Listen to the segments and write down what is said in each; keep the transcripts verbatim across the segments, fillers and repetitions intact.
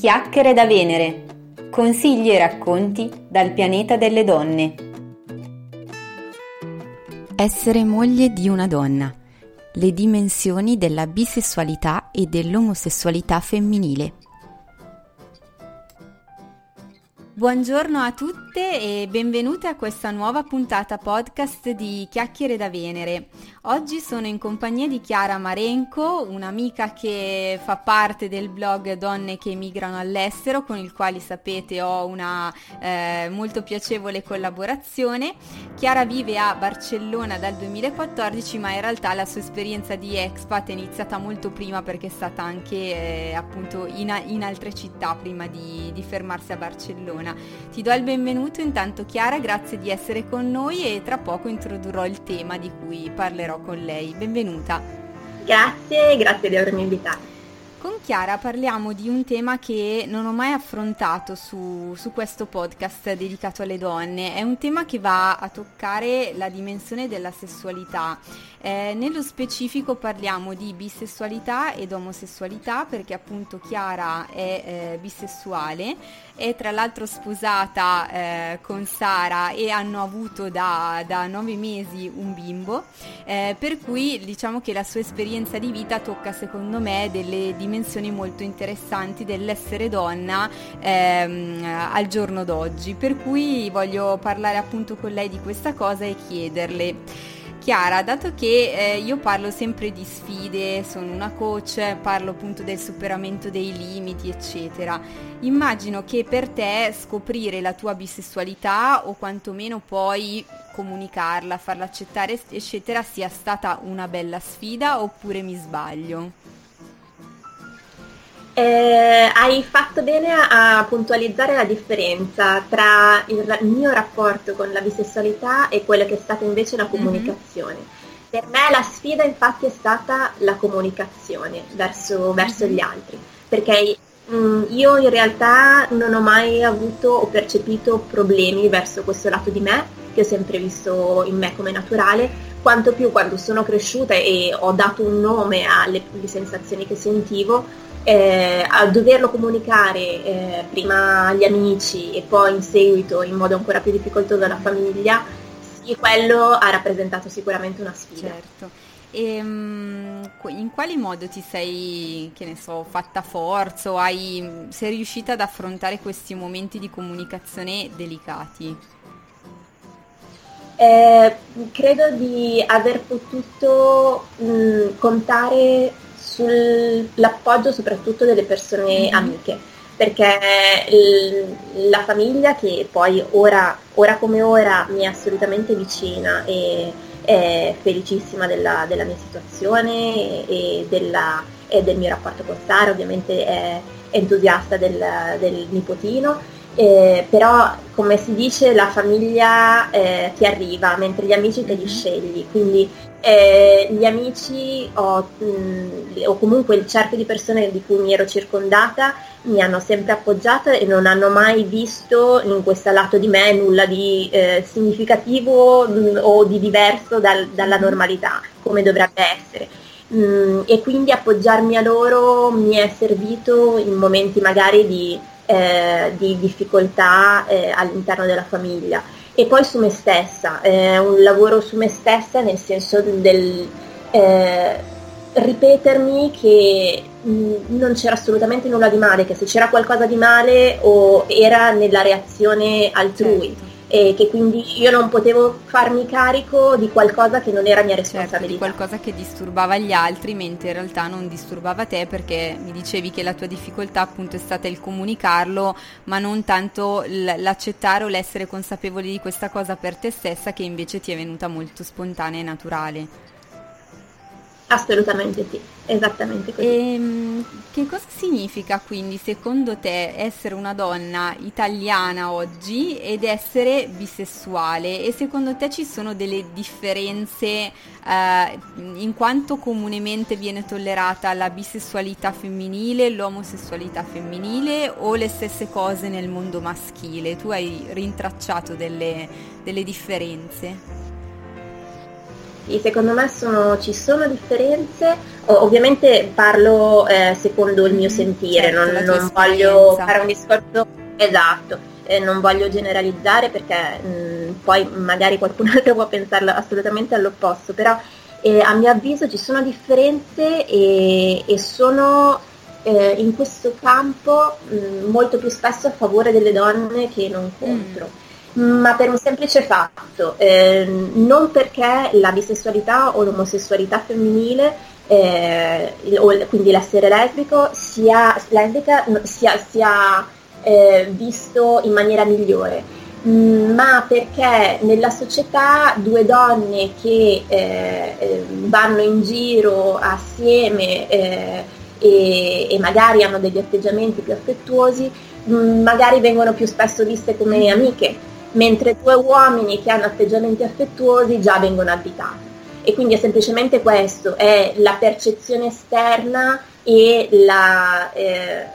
Chiacchiere da Venere. Consigli e racconti dal pianeta delle donne. Essere moglie di una donna. Le dimensioni della bisessualità e dell'omosessualità femminile. Buongiorno a tutte e benvenute a questa nuova puntata podcast di Chiacchiere da Venere. Oggi sono in compagnia di Chiara Marenco, un'amica che fa parte del blog Donne che emigrano all'estero, con il quale sapete ho una eh, molto piacevole collaborazione. Chiara vive a Barcellona dal duemilaquattordici, ma in realtà la sua esperienza di expat è iniziata molto prima, perché è stata anche eh, appunto in, in altre città prima di, di fermarsi a Barcellona. Ti do il benvenuto intanto, Chiara, grazie di essere con noi e tra poco introdurrò il tema di cui parlerò con lei. Benvenuta. Grazie, grazie di avermi invitata. Con Chiara parliamo di un tema che non ho mai affrontato su, su questo podcast dedicato alle donne. È un tema che va a toccare la dimensione della sessualità. Eh, nello specifico parliamo di bisessualità ed omosessualità, perché appunto Chiara è eh, bisessuale, è tra l'altro sposata eh, con Sara e hanno avuto da, da nove mesi un bimbo, eh, per cui diciamo che la sua esperienza di vita tocca secondo me delle dimensioni molto interessanti dell'essere donna ehm, al giorno d'oggi, per cui voglio parlare appunto con lei di questa cosa e chiederle. Chiara, dato che eh, io parlo sempre di sfide, sono una coach, parlo appunto del superamento dei limiti, eccetera, immagino che per te scoprire la tua bisessualità, o quantomeno poi comunicarla, farla accettare, eccetera, sia stata una bella sfida, oppure mi sbaglio? Eh, hai fatto bene a puntualizzare la differenza tra il mio rapporto con la bisessualità e quello che è stata invece la comunicazione. Mm-hmm. Per me la sfida infatti è stata la comunicazione verso, mm-hmm. verso gli altri, perché mh, io in realtà non ho mai avuto o percepito problemi verso questo lato di me, che ho sempre visto in me come naturale, quanto più quando sono cresciuta e ho dato un nome alle sensazioni che sentivo. Eh, a doverlo comunicare eh, prima agli amici e poi in seguito in modo ancora più difficoltoso alla famiglia, sì, quello ha rappresentato sicuramente una sfida. Certo. E in quali modo ti sei, che ne so, fatta forza o hai, sei riuscita ad affrontare questi momenti di comunicazione delicati? Eh, credo di aver potuto mh, contare sull'appoggio soprattutto delle persone mm-hmm. amiche, perché il, la famiglia, che poi ora, ora come ora mi è assolutamente vicina e è felicissima della, della mia situazione e, della, e del mio rapporto con Sara, ovviamente è entusiasta del, del nipotino, eh, però come si dice la famiglia eh, ti arriva, mentre gli amici te li mm-hmm. scegli, quindi Eh, gli amici o, mh, o comunque il cerchio di persone di cui mi ero circondata mi hanno sempre appoggiata e non hanno mai visto in questo lato di me nulla di eh, significativo mh, o di diverso dal, dalla normalità, come dovrebbe essere. Mh, e quindi appoggiarmi a loro mi è servito in momenti magari di, eh, di difficoltà eh, all'interno della famiglia. E poi su me stessa, eh, un lavoro su me stessa nel senso del eh, ripetermi che mh, non c'era assolutamente nulla di male, che se c'era qualcosa di male o era nella reazione altrui, certo. E che quindi io non potevo farmi carico di qualcosa che non era mia responsabilità. Certo, di qualcosa che disturbava gli altri, mentre in realtà non disturbava te, perché mi dicevi che la tua difficoltà appunto è stata il comunicarlo, ma non tanto l'accettare o l'essere consapevoli di questa cosa per te stessa, che invece ti è venuta molto spontanea e naturale. Assolutamente sì, esattamente così. E, che cosa significa quindi secondo te essere una donna italiana oggi ed essere bisessuale? E secondo te ci sono delle differenze eh, in quanto comunemente viene tollerata la bisessualità femminile, l'omosessualità femminile o le stesse cose nel mondo maschile? Tu hai rintracciato delle, delle differenze? Secondo me sono, ci sono differenze, o, ovviamente parlo eh, secondo il mio sentire, certo, non, non voglio fare un discorso esatto, eh, non voglio generalizzare perché mh, poi magari qualcun altro può pensarlo assolutamente all'opposto, però eh, a mio avviso ci sono differenze e, e sono eh, in questo campo mh, molto più spesso a favore delle donne che non contro. Mm. Ma per un semplice fatto, eh, non perché la bisessualità o l'omosessualità femminile, eh, o l- quindi l'essere lesbico, sia, lesbica, sia, sia eh, visto in maniera migliore, mm, ma perché nella società due donne che eh, vanno in giro assieme eh, e, e magari hanno degli atteggiamenti più affettuosi, m- magari vengono più spesso viste come amiche, mentre due uomini che hanno atteggiamenti affettuosi già vengono additati. E quindi è semplicemente questo, è la percezione esterna e la, eh,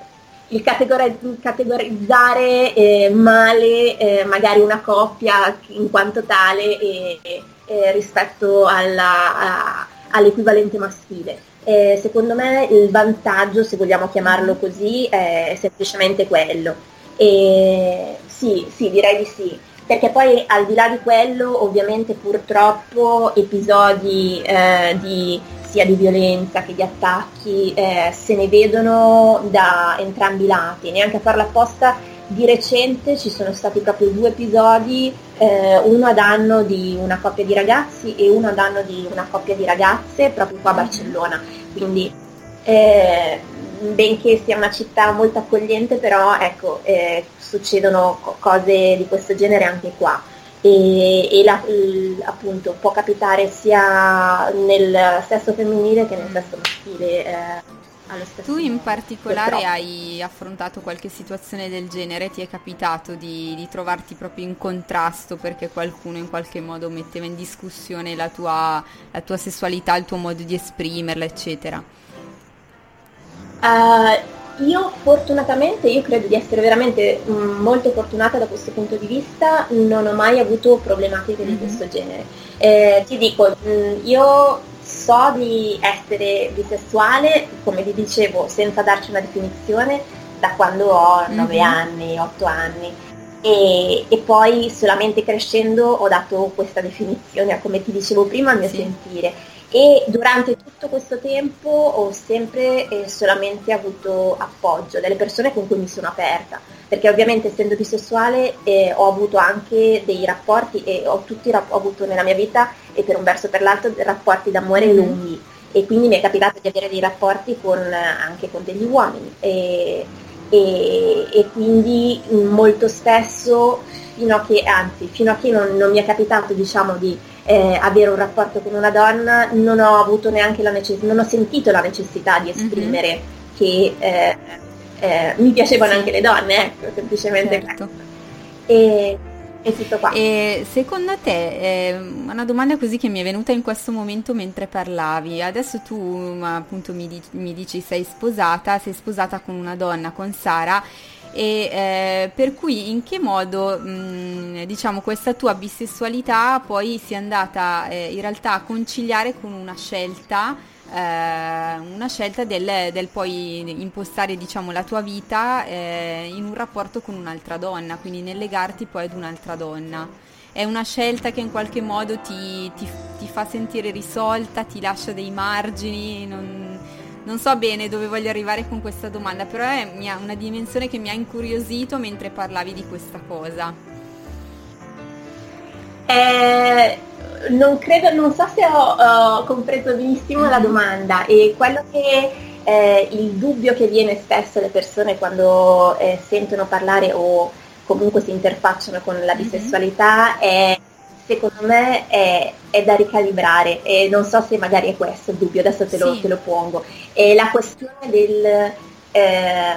il categori- categorizzare eh, male eh, magari una coppia in quanto tale e, e rispetto alla, a, all'equivalente maschile. Eh, secondo me il vantaggio, se vogliamo chiamarlo così, è semplicemente quello. E sì, sì, direi di sì, perché poi al di là di quello ovviamente purtroppo episodi eh, di, sia di violenza che di attacchi eh, se ne vedono da entrambi i lati, neanche a farla apposta di recente ci sono stati proprio due episodi, eh, uno a danno di una coppia di ragazzi e uno a danno di una coppia di ragazze proprio qua a Barcellona, quindi eh, benché sia una città molto accogliente, però ecco eh, succedono co- cose di questo genere anche qua e, e la, l, appunto può capitare sia nel sesso femminile che nel sesso maschile eh, allo stesso tu in particolare però. Hai affrontato qualche situazione del genere? Ti è capitato di, di trovarti proprio in contrasto perché qualcuno in qualche modo metteva in discussione la tua, la tua sessualità, il tuo modo di esprimerla eccetera? Uh, io fortunatamente, io credo di essere veramente mh, molto fortunata da questo punto di vista, non ho mai avuto problematiche mm-hmm. di questo genere. Eh, ti dico, mh, io so di essere bisessuale, come vi dicevo, senza darci una definizione, da quando ho nove mm-hmm. anni, otto anni, e, e poi solamente crescendo ho dato questa definizione, come ti dicevo prima, al mio sì. sentire. E durante tutto questo tempo ho sempre e solamente avuto appoggio delle persone con cui mi sono aperta, perché ovviamente essendo bisessuale eh, ho avuto anche dei rapporti e ho, tutti, ho avuto nella mia vita e per un verso e per l'altro rapporti d'amore mm-hmm. lunghi e quindi mi è capitato di avere dei rapporti con, anche con degli uomini e, e, e quindi molto spesso fino a che, anzi fino a che non, non mi è capitato diciamo di Eh, avere un rapporto con una donna non ho avuto neanche la necess- non ho sentito la necessità di esprimere mm-hmm. che eh, eh, mi piacevano sì. anche le donne, ecco, semplicemente certo. e, e tutto qua. E secondo te eh, una domanda così che mi è venuta in questo momento mentre parlavi, adesso tu appunto mi, di- mi dici sei sposata sei sposata con una donna, con Sara, e eh, per cui in che modo mh, diciamo questa tua bisessualità poi sia andata eh, in realtà a conciliare con una scelta eh, una scelta del, del poi impostare diciamo la tua vita eh, in un rapporto con un'altra donna, quindi nel legarti poi ad un'altra donna. È una scelta che in qualche modo ti, ti, ti fa sentire risolta, ti lascia dei margini? non... Non so bene dove voglio arrivare con questa domanda, però è una dimensione che mi ha incuriosito mentre parlavi di questa cosa. Eh, non credo, non so se ho, ho compreso benissimo mm-hmm. la domanda, e quello che eh, il dubbio che viene spesso alle persone quando eh, sentono parlare o comunque si interfacciano con la bisessualità mm-hmm. è, secondo me, è è da ricalibrare, e non so se magari è questo il dubbio, adesso te lo, sì. te lo pongo. E la questione del, eh,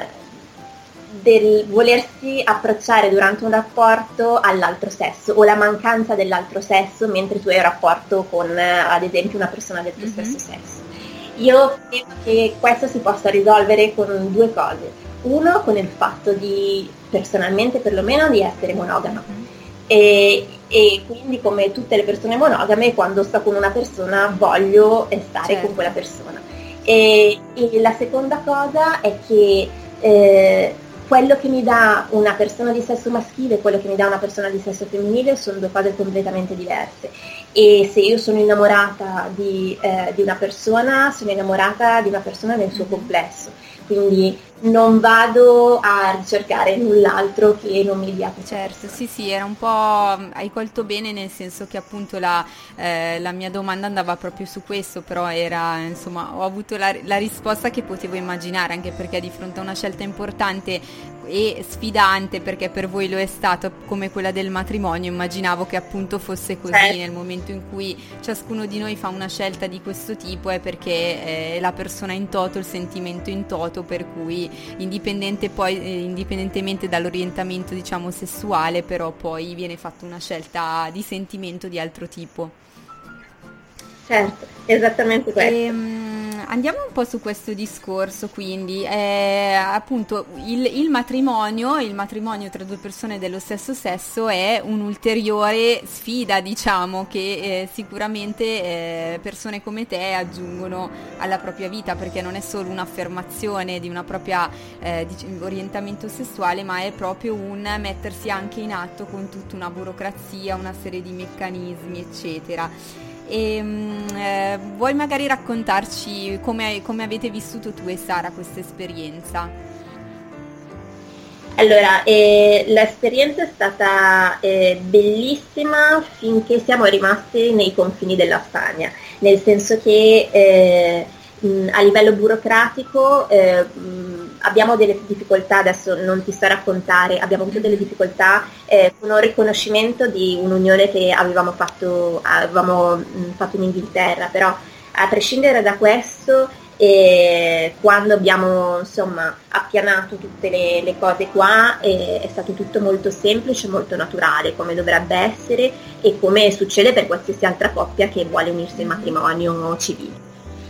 del volersi approcciare durante un rapporto all'altro sesso, o la mancanza dell'altro sesso mentre tu hai un rapporto con, ad esempio, una persona del tuo mm-hmm. stesso sesso. Io credo che questo si possa risolvere con due cose. Uno, con il fatto di, personalmente perlomeno, di essere monogama. Mm. E, e quindi, come tutte le persone monogame, quando sto con una persona voglio stare certo. con quella persona. E, e la seconda cosa è che eh, quello che mi dà una persona di sesso maschile e quello che mi dà una persona di sesso femminile sono due cose completamente diverse. E se io sono innamorata di, eh, di una persona, sono innamorata di una persona nel suo complesso. Quindi non vado a ricercare null'altro che non mi dia piacere. Certo, sì sì, era un po', hai colto bene, nel senso che appunto la, eh, la mia domanda andava proprio su questo, però era, insomma, ho avuto la, la risposta che potevo immaginare, anche perché di fronte a una scelta importante e sfidante, perché per voi lo è stato, come quella del matrimonio, immaginavo che appunto fosse così, certo. nel momento in cui ciascuno di noi fa una scelta di questo tipo è perché eh, la persona in toto, il sentimento in toto, per cui indipendente poi eh, indipendentemente dall'orientamento, diciamo, sessuale, però poi viene fatta una scelta di sentimento di altro tipo. Certo, esattamente questo. Ehm... Andiamo un po' su questo discorso, quindi eh, appunto il, il matrimonio, il matrimonio tra due persone dello stesso sesso è un'ulteriore sfida, diciamo, che eh, sicuramente eh, persone come te aggiungono alla propria vita, perché non è solo un'affermazione di una propria eh, di, orientamento sessuale, ma è proprio un mettersi anche in atto con tutta una burocrazia, una serie di meccanismi, eccetera. E, eh, vuoi magari raccontarci come, come avete vissuto tu e Sara questa esperienza? Allora, eh, l'esperienza è stata eh, bellissima finché siamo rimaste nei confini della Spagna, nel senso che eh, mh, a livello burocratico eh, mh, abbiamo delle difficoltà, adesso non ti sto a raccontare, abbiamo avuto delle difficoltà eh, con un riconoscimento di un'unione che avevamo fatto, avevamo mh, fatto in Inghilterra, però a prescindere da questo, eh, quando abbiamo, insomma, appianato tutte le, le cose qua, eh, è stato tutto molto semplice, molto naturale, come dovrebbe essere e come succede per qualsiasi altra coppia che vuole unirsi in matrimonio civile.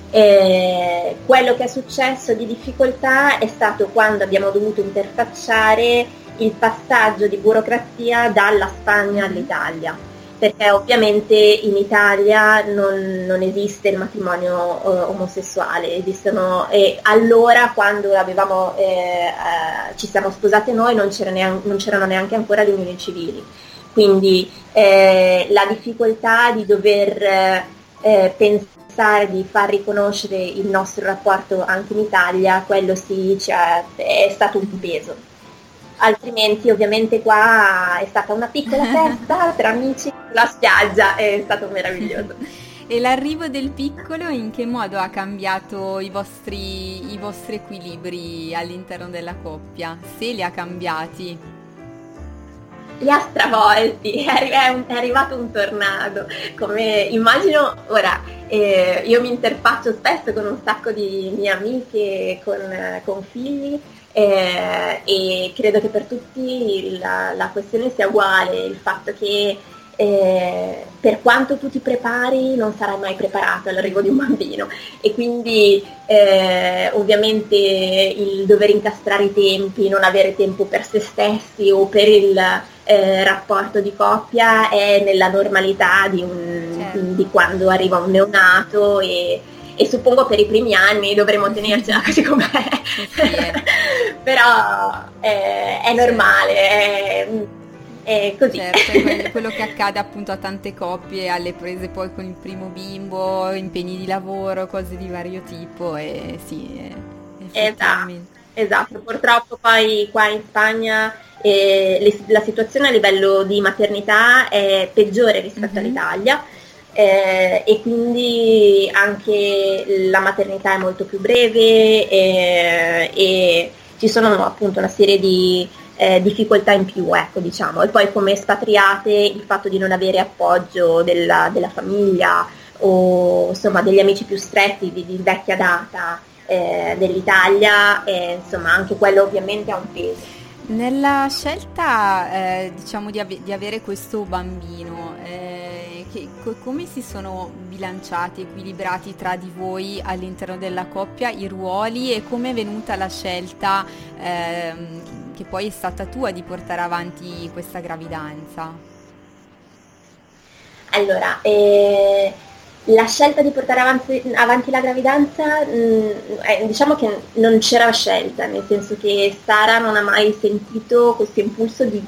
Eh, quello che è successo di difficoltà è stato quando abbiamo dovuto interfacciare il passaggio di burocrazia dalla Spagna all'Italia, perché ovviamente in Italia non, non esiste il matrimonio eh, omosessuale, esistono, e allora quando avevamo, eh, eh, ci siamo sposate noi non, c'era nean- non c'erano neanche ancora le unioni civili, quindi eh, la difficoltà di dover eh, pensare di far riconoscere il nostro rapporto anche in Italia, quello sì, cioè, è stato un peso. Altrimenti ovviamente qua è stata una piccola festa tra amici sulla spiaggia, è stato meraviglioso. E l'arrivo del piccolo in che modo ha cambiato i vostri, i vostri equilibri all'interno della coppia? Se li ha cambiati? Li ha stravolti, è arrivato un tornado, come immagino ora. Eh, io mi interfaccio spesso con un sacco di mie amiche con, con figli eh, e credo che per tutti la, la questione sia uguale, il fatto che eh, per quanto tu ti prepari non sarai mai preparato all'arrivo di un bambino, e quindi eh, ovviamente il dover incastrare i tempi, non avere tempo per se stessi o per il eh, rapporto di coppia è nella normalità di un di quando arriva un neonato, e, e suppongo per i primi anni dovremo tenercela così com'è. Però è, è normale, è, è così. Certo, è quello, quello che accade appunto a tante coppie alle prese poi con il primo bimbo, impegni di lavoro, cose di vario tipo, e sì, è, esatto, esatto, purtroppo poi qua in Spagna eh, le, la situazione a livello di maternità è peggiore rispetto mm-hmm. all'Italia. Eh, e quindi anche la maternità è molto più breve, eh, e ci sono appunto una serie di eh, difficoltà in più, ecco, diciamo. E poi come espatriate il fatto di non avere appoggio della, della famiglia o insomma degli amici più stretti di, di vecchia data eh, dell'Italia, e, insomma, anche quello ovviamente ha un peso. Nella scelta eh, diciamo di, av- di avere questo bambino, eh, che, co- come si sono bilanciati, equilibrati tra di voi all'interno della coppia i ruoli, e come è venuta la scelta eh, che poi è stata tua di portare avanti questa gravidanza? Allora, eh... la scelta di portare avanti, avanti la gravidanza, mh, eh, diciamo che non c'era scelta, nel senso che Sara non ha mai sentito questo impulso di,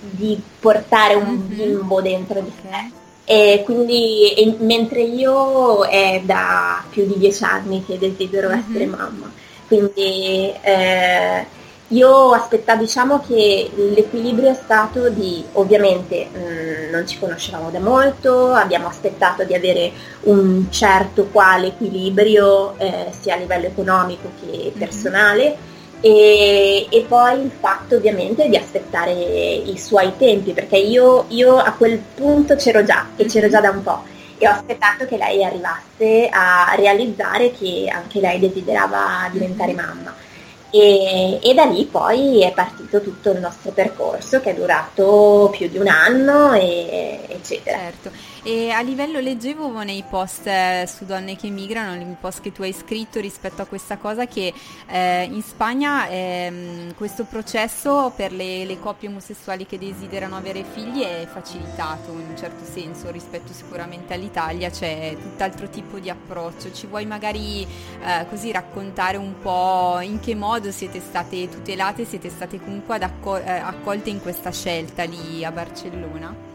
di portare un bimbo dentro di sé. E quindi, e, mentre io è da più di dieci anni che desidero mm-hmm. essere mamma, quindi eh, io aspettavo, diciamo che l'equilibrio è stato di, ovviamente mh, non ci conoscevamo da molto, abbiamo aspettato di avere un certo quale equilibrio eh, sia a livello economico che personale, mm-hmm. e, e poi il fatto ovviamente di aspettare i suoi tempi, perché io, io a quel punto c'ero già, e c'ero già da un po', e ho aspettato che lei arrivasse a realizzare che anche lei desiderava diventare mamma. E, e da lì poi è partito tutto il nostro percorso, che è durato più di un anno, e, eccetera. Certo. E a livello, leggevo nei post eh, su Donne che emigrano, nei post che tu hai scritto rispetto a questa cosa, che eh, in Spagna eh, questo processo per le, le coppie omosessuali che desiderano avere figli è facilitato in un certo senso rispetto sicuramente all'Italia, c'è tutt'altro tipo di approccio. Ci vuoi magari eh, così raccontare un po' in che modo siete state tutelate, siete state comunque ad accol- accolte in questa scelta lì a Barcellona?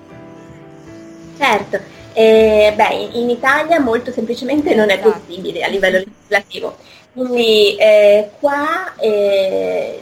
Certo, eh, beh, in Italia molto semplicemente non è possibile a livello legislativo, quindi eh, qua eh,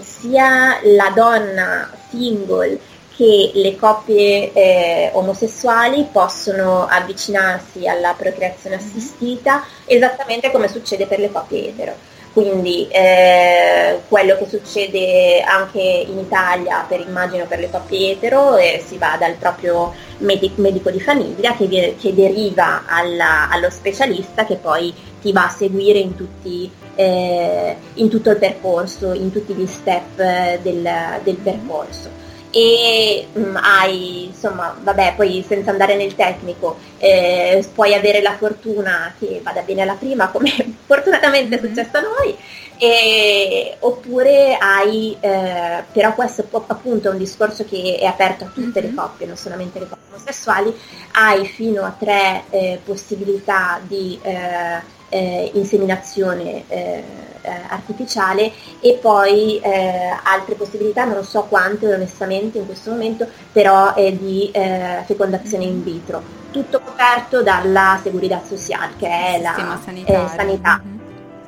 sia la donna single che le coppie eh, omosessuali possono avvicinarsi alla procreazione assistita esattamente come succede per le coppie etero. Quindi eh, quello che succede anche in Italia, per immagino per le coppie etero, eh, si va dal proprio medic- medico di famiglia che, vi- che deriva alla, allo specialista, che poi ti va a seguire in, tutti, eh, in tutto il percorso, in tutti gli step del, del percorso. E mh, hai, insomma, vabbè, poi senza andare nel tecnico, eh, puoi avere la fortuna che vada bene alla prima, come fortunatamente è successo a noi, e, oppure hai, eh, però questo appunto è un discorso che è aperto a tutte le coppie, non solamente le coppie omosessuali, hai fino a tre eh, possibilità di eh, Eh, inseminazione eh, eh, artificiale, e poi eh, altre possibilità, non so quante onestamente in questo momento, però è di eh, fecondazione in vitro, tutto coperto dalla Seguridad sociale, che è la eh, sanità. Mm-hmm.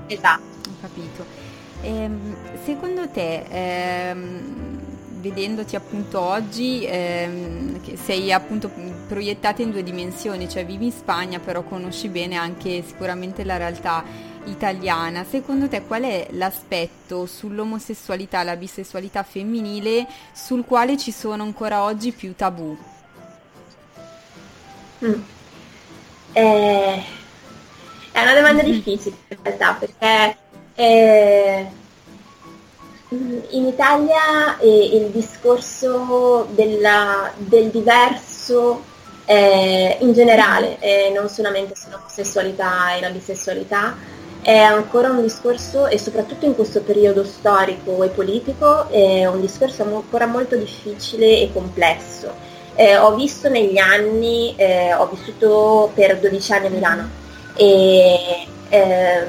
Esatto. Ho capito. Ehm, secondo te ehm... vedendoti appunto oggi, ehm, che sei appunto proiettata in due dimensioni, cioè vivi in Spagna però conosci bene anche sicuramente la realtà italiana, secondo te qual è l'aspetto sull'omosessualità, la bisessualità femminile sul quale ci sono ancora oggi più tabù? Mm. Eh, è una domanda difficile in realtà, perché eh... in Italia eh, il discorso della, del diverso eh, in generale, eh, non solamente sull'omosessualità e la bisessualità, è ancora un discorso, e soprattutto in questo periodo storico e politico, è un discorso ancora molto difficile e complesso. Eh, ho visto negli anni, eh, ho vissuto per dodici anni a Milano, e eh,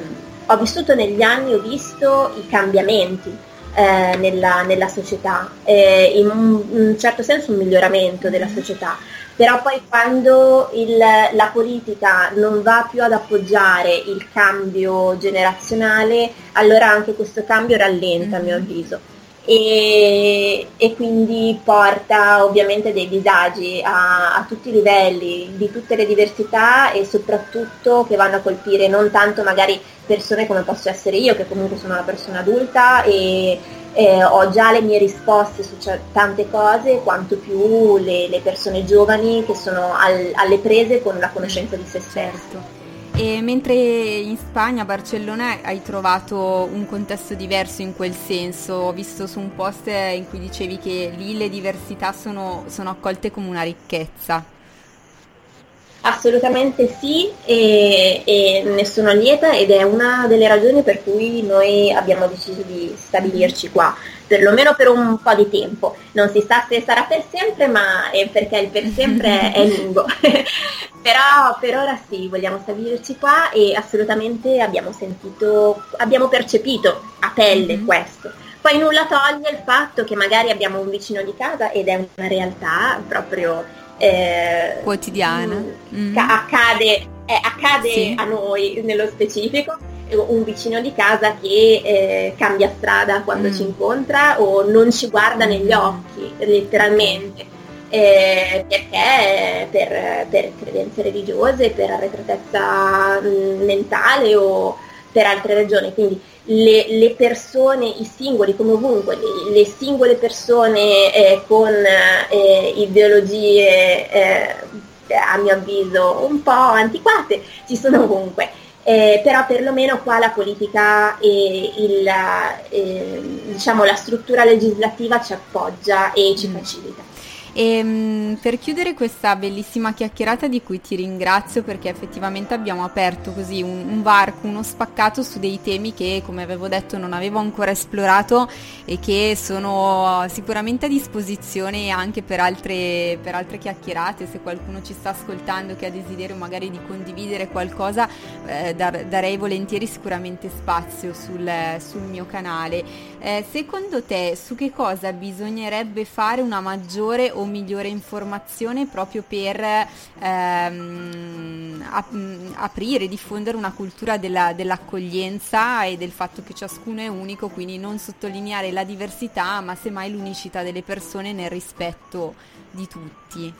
ho vissuto negli anni, ho visto i cambiamenti. Eh, nella, nella società, eh, in un, un certo senso un miglioramento della società, però poi quando il, la politica non va più ad appoggiare il cambio generazionale, allora anche questo cambio rallenta, mm-hmm. a mio avviso, e, e quindi porta ovviamente dei disagi a, a tutti i livelli, di tutte le diversità, e soprattutto che vanno a colpire non tanto magari persone come posso essere io, che comunque sono una persona adulta e, eh, ho già le mie risposte su c- tante cose, quanto più le, le persone giovani che sono al, alle prese con la conoscenza di se stesso. Certo. E mentre in Spagna, a Barcellona, hai trovato un contesto diverso in quel senso. Ho visto su un post in cui dicevi che lì le diversità sono, sono accolte come una ricchezza. Assolutamente sì, e, e ne sono lieta, ed è una delle ragioni per cui noi abbiamo deciso di stabilirci qua, perlomeno per un po' di tempo. Non si sa se sarà per sempre, ma è perché il per sempre è lungo. Però per ora sì, vogliamo stabilirci qua, e assolutamente abbiamo sentito, abbiamo percepito a pelle mm-hmm. questo. Poi nulla toglie il fatto che magari abbiamo un vicino di casa, ed è una realtà proprio eh, quotidiana. Mm-hmm. Ca- accade, eh, accade sì. a noi nello specifico, un vicino di casa che eh, cambia strada quando mm. ci incontra, o non ci guarda negli occhi, letteralmente. Eh, perché per, per credenze religiose, per arretratezza mentale o per altre ragioni. Quindi le, le persone, i singoli, come ovunque, le, le singole persone eh, con eh, ideologie eh, a mio avviso un po' antiquate ci sono ovunque, eh, però perlomeno qua la politica e il, eh, diciamo, la struttura legislativa ci appoggia e ci mm. facilita. E per chiudere questa bellissima chiacchierata, di cui ti ringrazio perché effettivamente abbiamo aperto così un, un varco, uno spaccato su dei temi che, come avevo detto, non avevo ancora esplorato e che sono sicuramente a disposizione anche per altre, per altre chiacchierate. Se qualcuno ci sta ascoltando che ha desiderio magari di condividere qualcosa, eh, dar, darei volentieri sicuramente spazio sul, sul mio canale. Eh, secondo te su che cosa bisognerebbe fare una maggiore o migliore informazione proprio per ehm, ap- aprire e diffondere una cultura della, dell'accoglienza e del fatto che ciascuno è unico, quindi non sottolineare la diversità ma semmai l'unicità delle persone nel rispetto di tutti?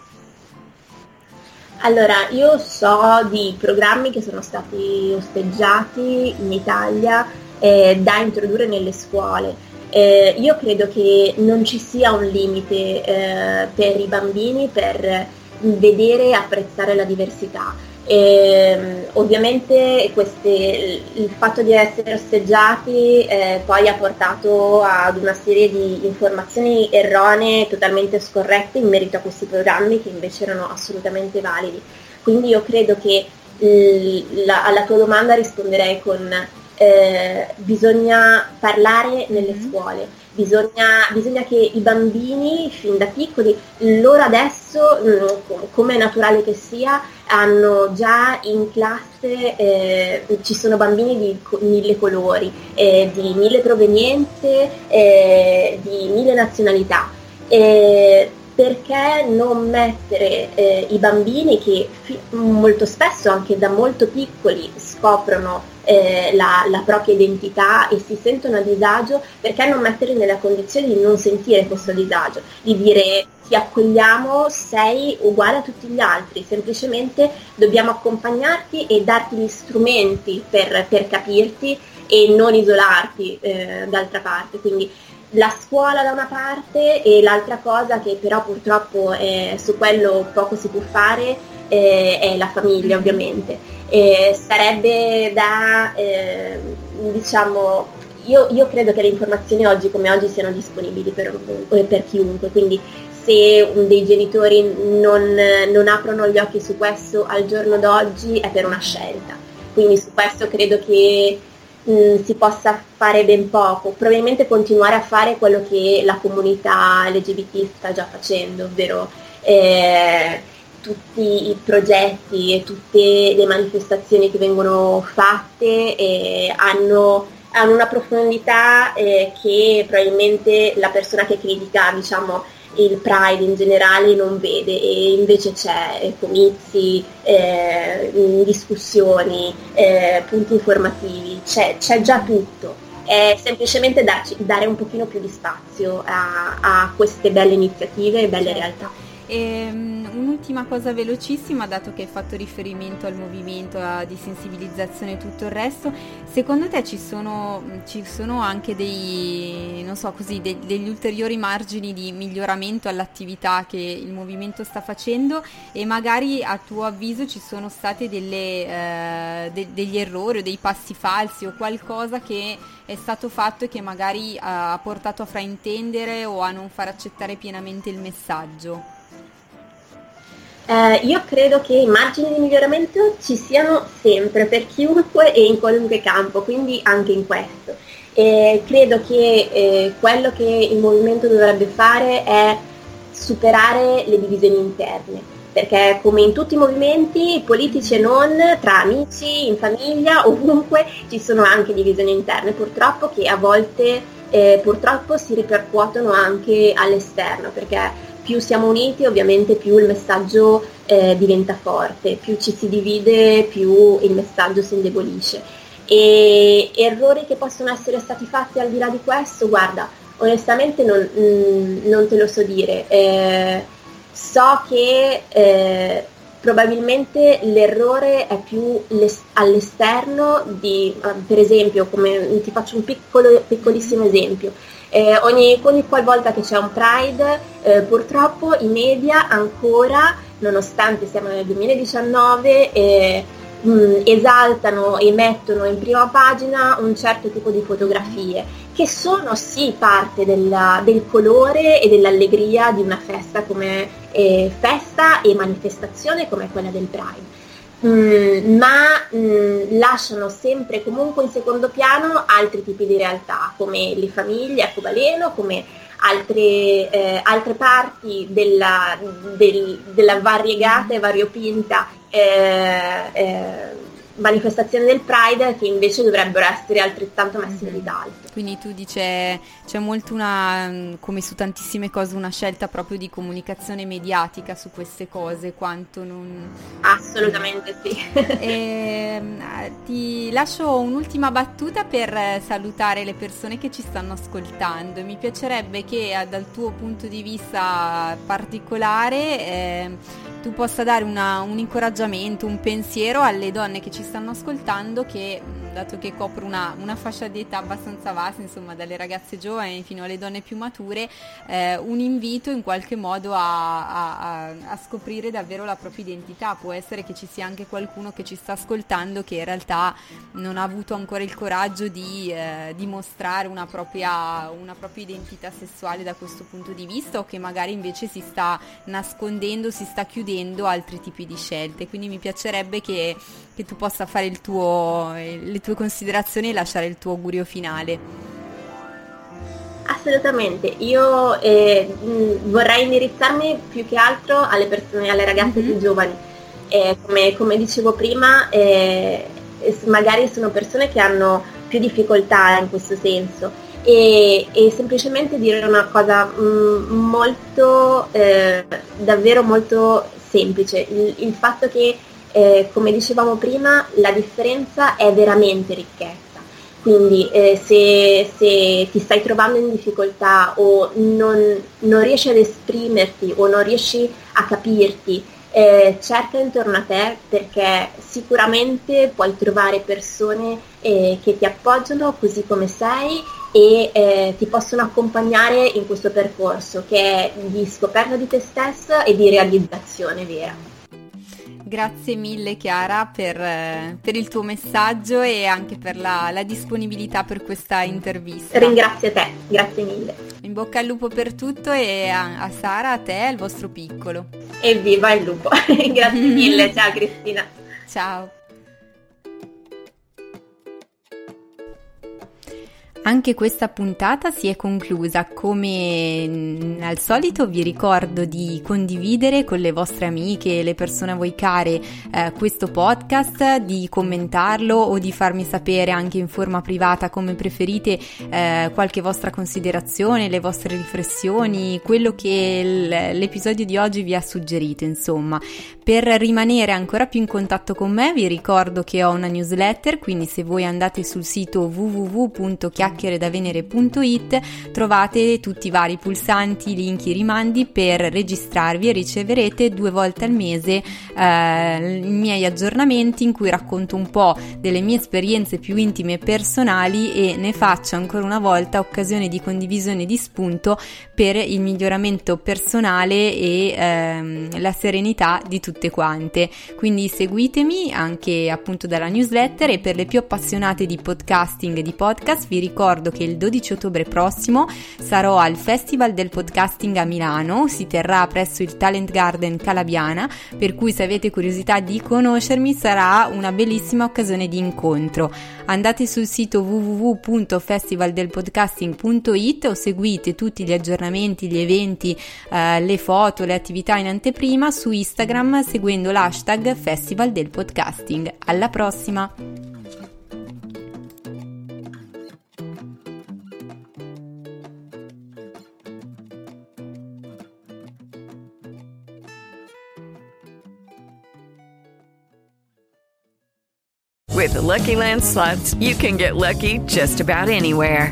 Allora, io so di programmi che sono stati osteggiati in Italia eh, da introdurre nelle scuole. Eh, io credo che non ci sia un limite eh, per i bambini per vedere e apprezzare la diversità. Eh, ovviamente queste, il fatto di essere osteggiati eh, poi ha portato ad una serie di informazioni erronee, totalmente scorrette in merito a questi programmi che invece erano assolutamente validi. Quindi io credo che eh, la, alla tua domanda risponderei con Eh, bisogna parlare nelle scuole, bisogna, bisogna che i bambini fin da piccoli, loro adesso, mh, come è naturale che sia, hanno già in classe, eh, ci sono bambini di co- mille colori, eh, di mille provenienze, eh, di mille nazionalità. Eh, perché non mettere eh, i bambini che fi- molto spesso, anche da molto piccoli, scoprono Eh, la, la propria identità e si sentono a disagio, perché non metterli nella condizione di non sentire questo disagio, di dire ti accogliamo, sei uguale a tutti gli altri, semplicemente dobbiamo accompagnarti e darti gli strumenti per, per capirti e non isolarti eh, d'altra parte. Quindi la scuola da una parte, e l'altra cosa che però purtroppo eh, su quello poco si può fare eh, è la famiglia, ovviamente. Eh, sarebbe da, eh, diciamo, io, io credo che le informazioni oggi come oggi siano disponibili per, per chiunque, quindi se un dei genitori non, non aprono gli occhi su questo al giorno d'oggi è per una scelta, quindi su questo credo che mh, si possa fare ben poco, probabilmente continuare a fare quello che la comunità L G B T sta già facendo, ovvero eh, tutti i progetti e tutte le manifestazioni che vengono fatte eh, hanno, hanno una profondità eh, che probabilmente la persona che critica, diciamo, il Pride in generale non vede, e invece c'è eh, comizi, eh, discussioni, eh, punti informativi, c'è, c'è già tutto. È semplicemente darci, dare un pochino più di spazio a, a queste belle iniziative e belle realtà. E un'ultima cosa velocissima, dato che hai fatto riferimento al movimento di sensibilizzazione e tutto il resto, secondo te ci sono, ci sono anche dei, non so, così de- degli ulteriori margini di miglioramento all'attività che il movimento sta facendo, e magari a tuo avviso ci sono stati delle, eh, de- degli errori o dei passi falsi o qualcosa che è stato fatto e che magari eh, ha portato a fraintendere o a non far accettare pienamente il messaggio? Eh, io credo che i margini di miglioramento ci siano sempre, per chiunque e in qualunque campo, quindi anche in questo. E credo che eh, quello che il movimento dovrebbe fare è superare le divisioni interne, perché come in tutti i movimenti, politici e non, tra amici, in famiglia, ovunque ci sono anche divisioni interne, purtroppo, che a volte eh, purtroppo si ripercuotono anche all'esterno, perché più siamo uniti ovviamente più il messaggio eh, diventa forte, più ci si divide più il messaggio si indebolisce. E errori che possono essere stati fatti al di là di questo, guarda, onestamente non, mh, non te lo so dire, eh, so che eh, probabilmente l'errore è più l'es- all'esterno di, per esempio, come ti faccio un piccolo, piccolissimo esempio. Eh, ogni, ogni qualvolta che c'è un Pride, eh, purtroppo i media ancora, nonostante siamo nel duemiladiciannove, eh, mh, esaltano e mettono in prima pagina un certo tipo di fotografie, che sono sì parte della, del colore e dell'allegria di una festa come eh, festa e manifestazione come quella del Pride. Mm, ma mm, lasciano sempre comunque in secondo piano altri tipi di realtà, come le famiglie, arcobaleno, come altre, eh, altre parti della, del, della variegata e variopinta eh, eh, manifestazione del Pride, che invece dovrebbero essere altrettanto messe mm-hmm. dall'alto. Quindi tu dici c'è molto una, come su tantissime cose, una scelta proprio di comunicazione mediatica su queste cose, quanto non... Assolutamente sì. E, ti lascio un'ultima battuta per salutare le persone che ci stanno ascoltando. Mi piacerebbe che dal tuo punto di vista particolare eh, tu possa dare una, un incoraggiamento, un pensiero alle donne che ci stanno ascoltando, che dato che copro una, una fascia d'età abbastanza vasta, insomma dalle ragazze giovani fino alle donne più mature, eh, un invito in qualche modo a, a, a scoprire davvero la propria identità. Può essere che ci sia anche qualcuno che ci sta ascoltando che in realtà non ha avuto ancora il coraggio di eh, dimostrare una propria, una propria identità sessuale da questo punto di vista, o che magari invece si sta nascondendo, si sta chiudendo altri tipi di scelte. Quindi mi piacerebbe che, che tu possa fare il tuo, le tue considerazioni e lasciare il tuo augurio finale. Assolutamente, io eh, vorrei indirizzarmi più che altro alle persone, alle ragazze mm-hmm. più giovani. Eh, come, come dicevo prima, eh, magari sono persone che hanno più difficoltà in questo senso, e, e semplicemente dire una cosa mh, molto, eh, davvero molto semplice, il, il fatto che Eh, come dicevamo prima, la differenza è veramente ricchezza, quindi eh, se, se ti stai trovando in difficoltà o non, non riesci ad esprimerti o non riesci a capirti, eh, cerca intorno a te, perché sicuramente puoi trovare persone eh, che ti appoggiano così come sei e eh, ti possono accompagnare in questo percorso che è di scoperta di te stessa e di realizzazione vera. Grazie mille Chiara per, per il tuo messaggio e anche per la, la disponibilità per questa intervista. Ringrazio te, grazie mille. In bocca al lupo per tutto, e a, a Sara, a te e al vostro piccolo. Evviva il lupo, grazie mille, ciao Cristina. Ciao. Anche questa puntata si è conclusa. Come al solito vi ricordo di condividere con le vostre amiche, le persone a voi care, eh, questo podcast, di commentarlo o di farmi sapere anche in forma privata, come preferite, eh, qualche vostra considerazione, le vostre riflessioni, quello che l- l'episodio di oggi vi ha suggerito, insomma. Per rimanere ancora più in contatto con me vi ricordo che ho una newsletter, quindi se voi andate sul sito w w w punto chiacchiere da venere punto i t trovate tutti i vari pulsanti, link, rimandi per registrarvi e riceverete due volte al mese eh, i miei aggiornamenti in cui racconto un po' delle mie esperienze più intime e personali e ne faccio ancora una volta occasione di condivisione di spunto per il miglioramento personale e ehm, la serenità di tutti tutte quante. Quindi seguitemi anche appunto dalla newsletter e per le più appassionate di podcasting e di podcast vi ricordo che il dodici ottobre prossimo sarò al Festival del Podcasting a Milano, si terrà presso il Talent Garden Calabiana, per cui se avete curiosità di conoscermi sarà una bellissima occasione di incontro. Andate sul sito w w w punto festival del podcasting punto i t o seguite tutti gli aggiornamenti, gli eventi, eh, le foto, le attività in anteprima su Instagram seguendo l'hashtag Festival del Podcasting. Alla prossima! With the Lucky Land Slots, you can get lucky just about anywhere.